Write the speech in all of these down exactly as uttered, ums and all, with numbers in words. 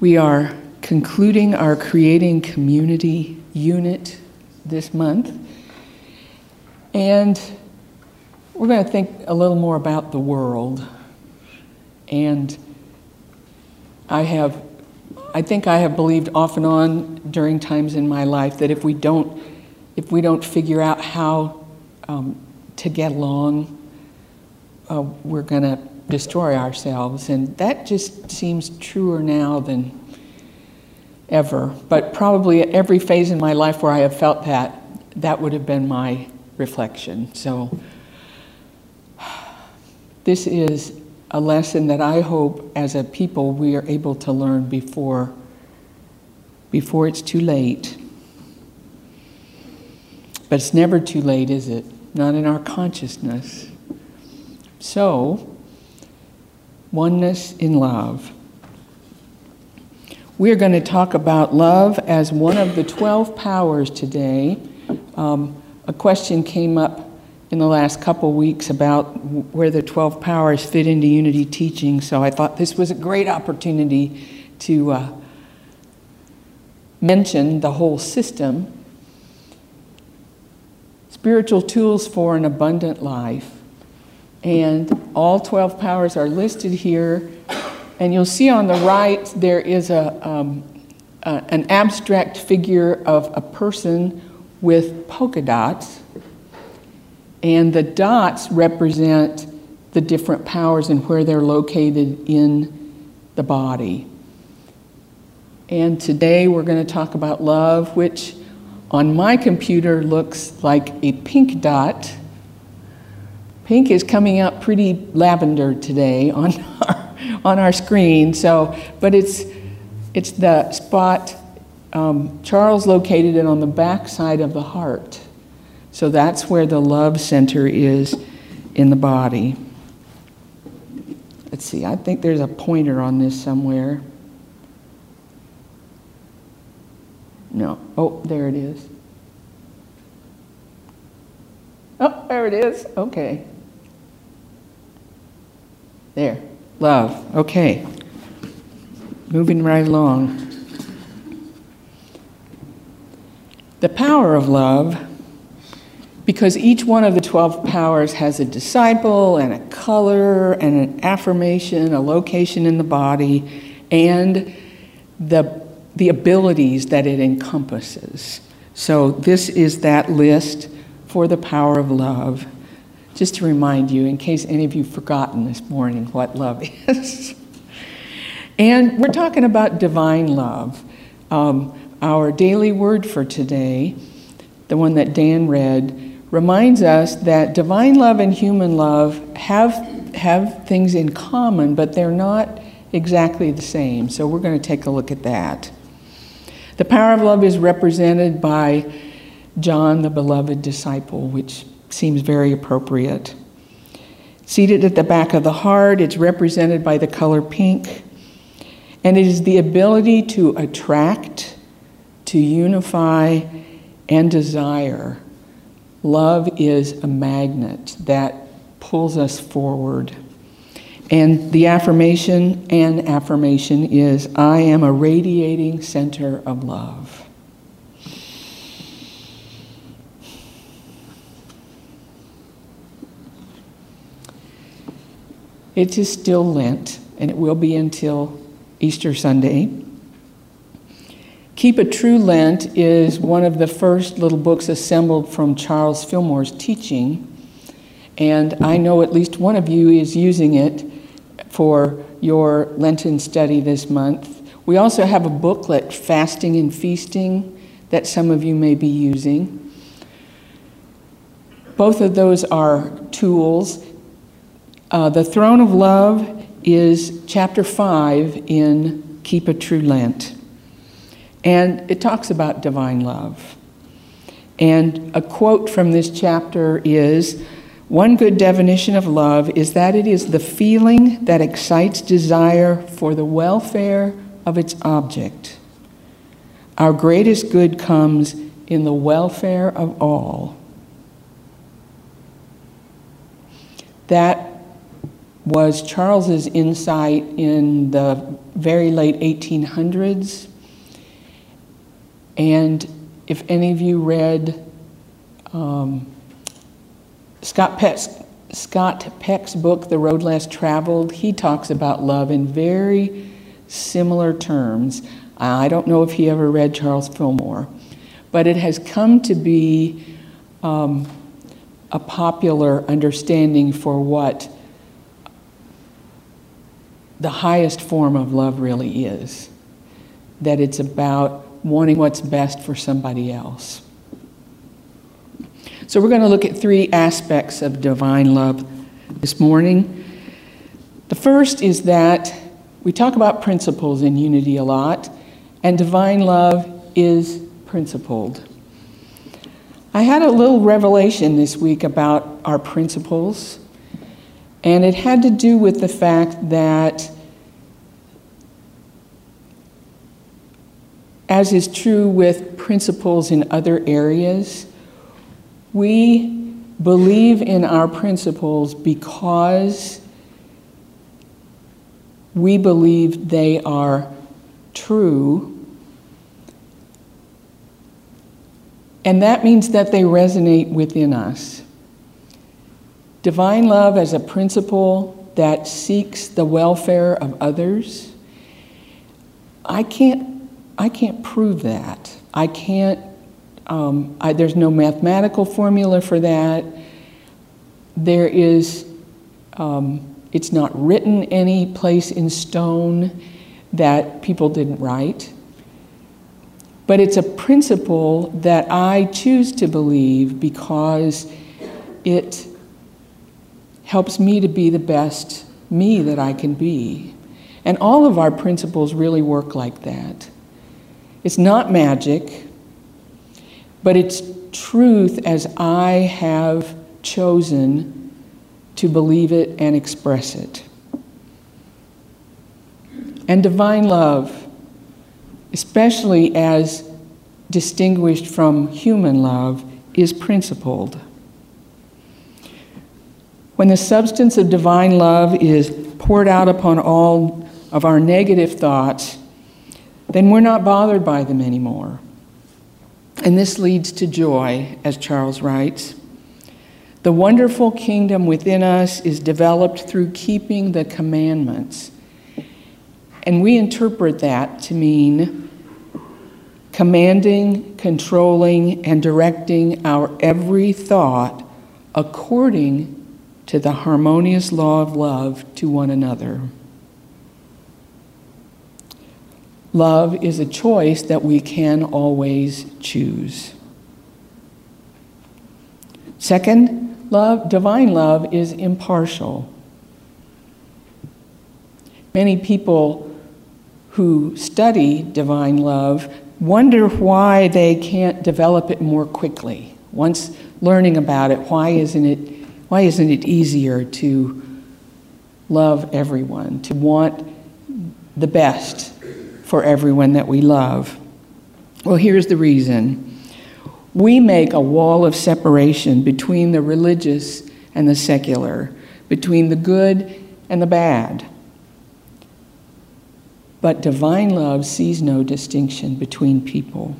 We are concluding our Creating Community unit this month, and we're going to think a little more about the world. And I have, I think I have believed off and on during times in my life that if we don't, if we don't figure out how um, to get along, uh, we're going to destroy ourselves, and that just seems truer now than ever. But probably at every phase in my life where I have felt that, that would have been my reflection. So this is a lesson that I hope as a people we are able to learn before, before it's too late. But it's never too late, is it? Not in our consciousness. So, oneness in love. We're going to talk about love as one of the twelve powers today. Um, a question came up in the last couple weeks about where the twelve powers fit into unity teaching, so I thought this was a great opportunity to uh, mention the whole system. Spiritual tools for an abundant life. And all twelve powers are listed here. And you'll see on the right, there is a, um, a, an abstract figure of a person with polka dots. And the dots represent the different powers and where they're located in the body. And today we're going to talk about love, which on my computer looks like a pink dot. Pink is coming out pretty lavender today on our on our screen, so, but it's it's the spot um, Charles located it on the back side of the heart. So that's where the love center is in the body. Let's see, I think there's a pointer on this somewhere. No, oh, there it is. Oh, there it is, okay. There. Love, okay, moving right along. The power of love, because each one of the twelve powers has a disciple and a color and an affirmation, a location in the body, and the, the abilities that it encompasses. So this is that list for the power of love. Just to remind you, in case any of you have forgotten this morning what love is. And we're talking about divine love. Um, our daily word for today, the one that Dan read, reminds us that divine love and human love have, have things in common, but they're not exactly the same. So we're going to take a look at that. The power of love is represented by John, the beloved disciple, which seems very appropriate. Seated at the back of the heart, it's represented by the color pink, and it is the ability to attract, to unify, and desire. Love is a magnet that pulls us forward. And the affirmation, an affirmation is, I am a radiating center of love. It is still Lent, and it will be until Easter Sunday. Keep a True Lent is one of the first little books assembled from Charles Fillmore's teaching, and I know at least one of you is using it for your Lenten study this month. We also have a booklet, Fasting and Feasting, that some of you may be using. Both of those are tools. Uh, the Throne of Love is chapter five in Keep a True Lent. And it talks about divine love. And a quote from this chapter is, one good definition of love is that it is the feeling that excites desire for the welfare of its object. Our greatest good comes in the welfare of all. That was Charles's insight in the very late eighteen hundreds. And if any of you read um, Scott Peck's, Scott Peck's book, The Road Less Traveled, he talks about love in very similar terms. I don't know if he ever read Charles Fillmore, but it has come to be um, a popular understanding for what the highest form of love really is, that it's about wanting what's best for somebody else. So we're going to look at three aspects of divine love this morning. The first is that we talk about principles in unity a lot, and divine love is principled. I had a little revelation this week about our principles, and it had to do with the fact that, as is true with principles in other areas, we believe in our principles because we believe they are true. And that means that they resonate within us. Divine love as a principle that seeks the welfare of others, I can't, I can't prove that. I can't, um, I, there's no mathematical formula for that. There is, um, it's not written any place in stone that people didn't write. But it's a principle that I choose to believe because it helps me to be the best me that I can be. And all of our principles really work like that. It's not magic, but it's truth as I have chosen to believe it and express it. And divine love, especially as distinguished from human love, is principled. When the substance of divine love is poured out upon all of our negative thoughts, then we're not bothered by them anymore. And this leads to joy, as Charles writes. The wonderful kingdom within us is developed through keeping the commandments. And we interpret that to mean commanding, controlling, and directing our every thought according to the harmonious law of love to one another. Love is a choice that we can always choose. Second, love, divine love is impartial. Many people who study divine love wonder why they can't develop it more quickly. Once learning about it, why isn't it, why isn't it easier to love everyone, to want the best for everyone that we love? Well, here's the reason. We make a wall of separation between the religious and the secular, between the good and the bad. But divine love sees no distinction between people.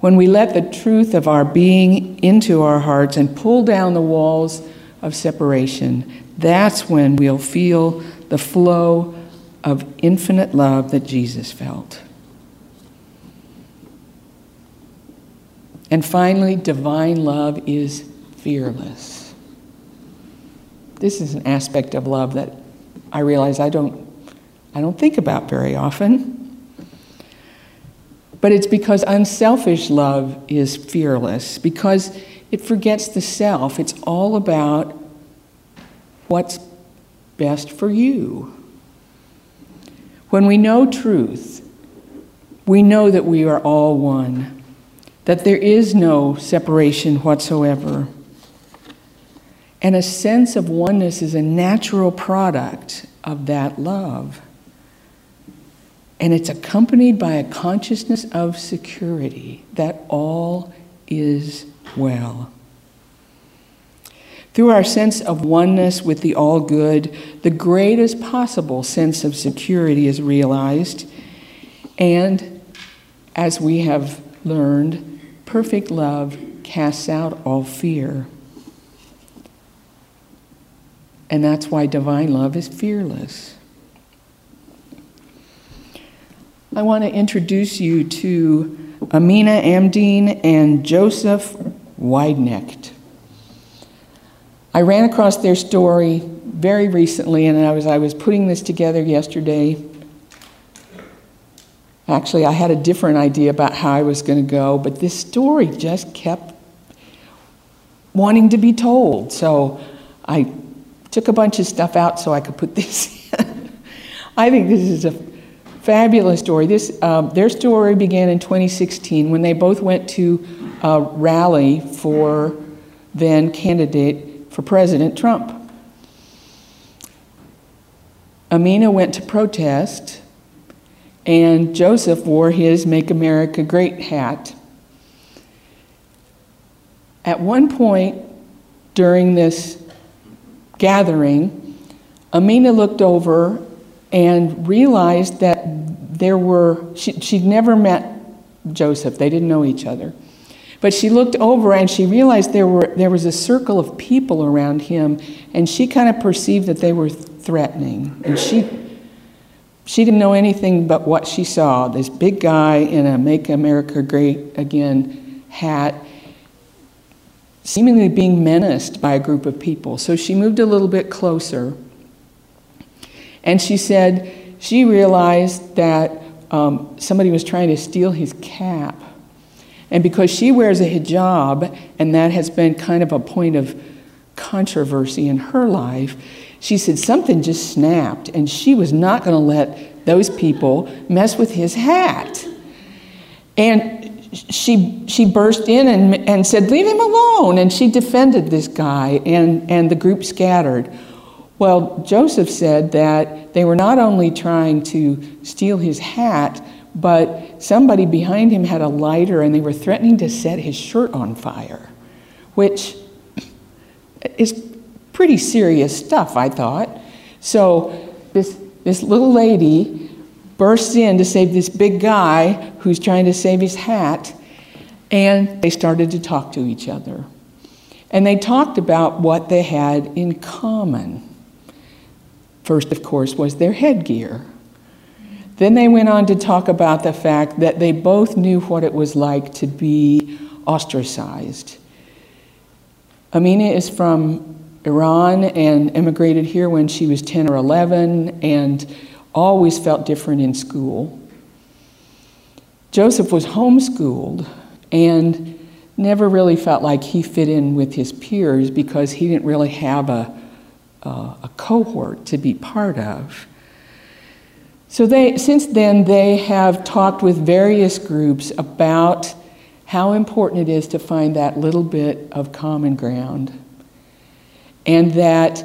When we let the truth of our being into our hearts and pull down the walls of separation, that's when we'll feel the flow of infinite love that Jesus felt. And finally, divine love is fearless. This is an aspect of love that I realize I don't I don't think about very often. But it's because unselfish love is fearless, because it forgets the self. It's all about what's best for you. When we know truth, we know that we are all one, that there is no separation whatsoever. And a sense of oneness is a natural product of that love. And it's accompanied by a consciousness of security that all is well. Through our sense of oneness with the all-good, the greatest possible sense of security is realized. And as we have learned, perfect love casts out all fear. And that's why divine love is fearless. I want to introduce you to Amina Amdeen and Joseph Widenicked. I ran across their story very recently, and as I was putting this together yesterday, actually I had a different idea about how I was going to go, but this story just kept wanting to be told. So I took a bunch of stuff out so I could put this in. I think this is a fabulous story. This, um, their story began in twenty sixteen when they both went to a rally for then candidate for President Trump. Amina went to protest, and Joseph wore his Make America Great hat. At one point during this gathering, Amina looked over and realized that there were, she, she'd never met Joseph, they didn't know each other. But she looked over and she realized there were there was a circle of people around him, and she kind of perceived that they were threatening. And she she didn't know anything but what she saw, this big guy in a Make America Great Again hat, seemingly being menaced by a group of people. So she moved a little bit closer, and she said she realized that um, somebody was trying to steal his cap. And because she wears a hijab, and that has been kind of a point of controversy in her life, she said something just snapped, and she was not going to let those people mess with his hat. And she she burst in and, and said, "Leave him alone," and she defended this guy, and, and the group scattered. Well, Joseph said that they were not only trying to steal his hat, but somebody behind him had a lighter, and they were threatening to set his shirt on fire, which is pretty serious stuff, I thought. So this this little lady bursts in to save this big guy who's trying to save his hat, and they started to talk to each other. And they talked about what they had in common. First, of course, was their headgear. Then they went on to talk about the fact that they both knew what it was like to be ostracized. Amina is from Iran and immigrated here when she was ten or eleven and always felt different in school. Joseph was homeschooled and never really felt like he fit in with his peers because he didn't really have a, a, a cohort to be part of. So they, since then, they have talked with various groups about how important it is to find that little bit of common ground, and that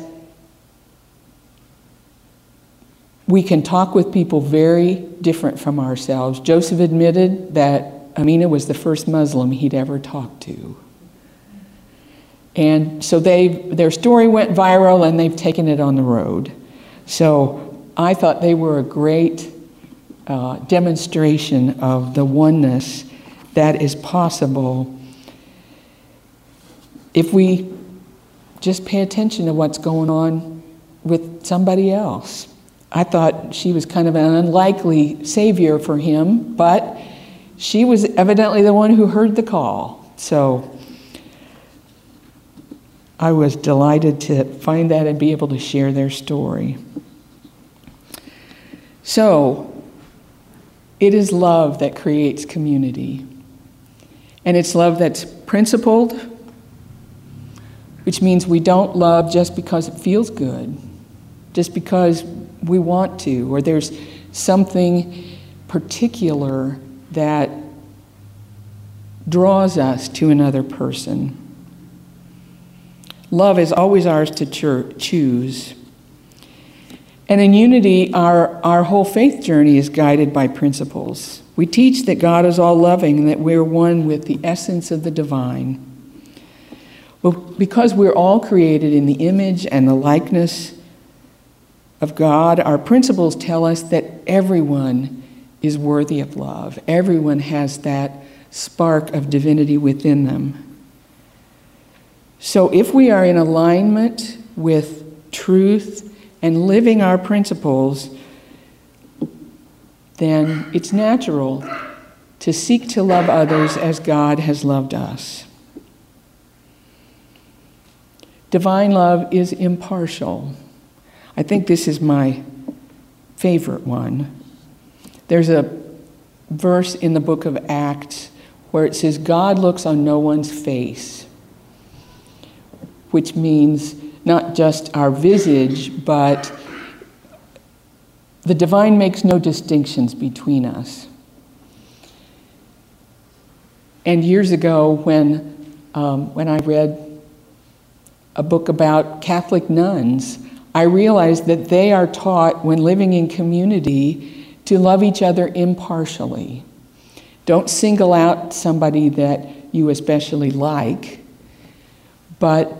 we can talk with people very different from ourselves. Joseph admitted that Amina was the first Muslim he'd ever talked to. And so they, their story went viral, and they've taken it on the road. So I thought they were a great uh, demonstration of the oneness that is possible if we just pay attention to what's going on with somebody else. I thought she was kind of an unlikely savior for him, but she was evidently the one who heard the call. So I was delighted to find that and be able to share their story. So, it is love that creates community. And it's love that's principled, which means we don't love just because it feels good, just because we want to, or there's something particular that draws us to another person. Love is always ours to cho- choose. And in unity, our, our whole faith journey is guided by principles. We teach that God is all-loving and that we're one with the essence of the divine. But because we're all created in the image and the likeness of God, our principles tell us that everyone is worthy of love. Everyone has that spark of divinity within them. So if we are in alignment with truth and living our principles, then it's natural to seek to love others as God has loved us. Divine love is impartial. I think this is my favorite one. There's a verse in the book of Acts where it says, God looks on no one's face, which means not just our visage, but the divine makes no distinctions between us. And years ago, when, um, when I read a book about Catholic nuns, I realized that they are taught, when living in community, to love each other impartially. Don't single out somebody that you especially like, but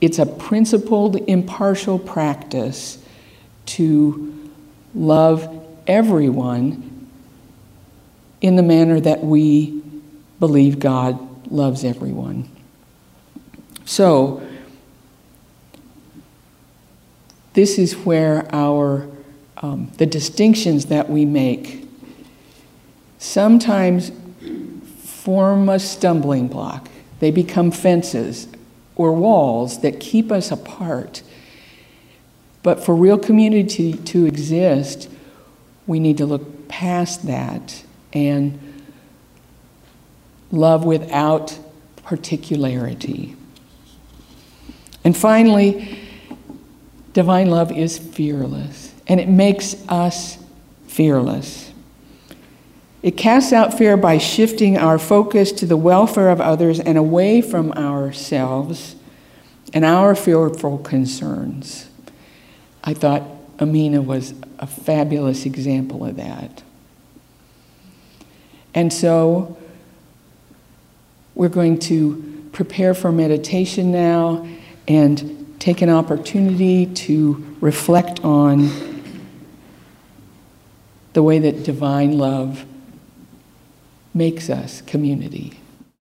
it's a principled, impartial practice to love everyone in the manner that we believe God loves everyone. So, this is where our, um, the distinctions that we make sometimes form a stumbling block. They become fences or walls that keep us apart. But for real community to, to exist, we need to look past that and love without particularity. And finally, divine love is fearless, and it makes us fearless. It casts out fear by shifting our focus to the welfare of others and away from ourselves and our fearful concerns. I thought Amina was a fabulous example of that. And so we're going to prepare for meditation now and take an opportunity to reflect on the way that divine love makes us community.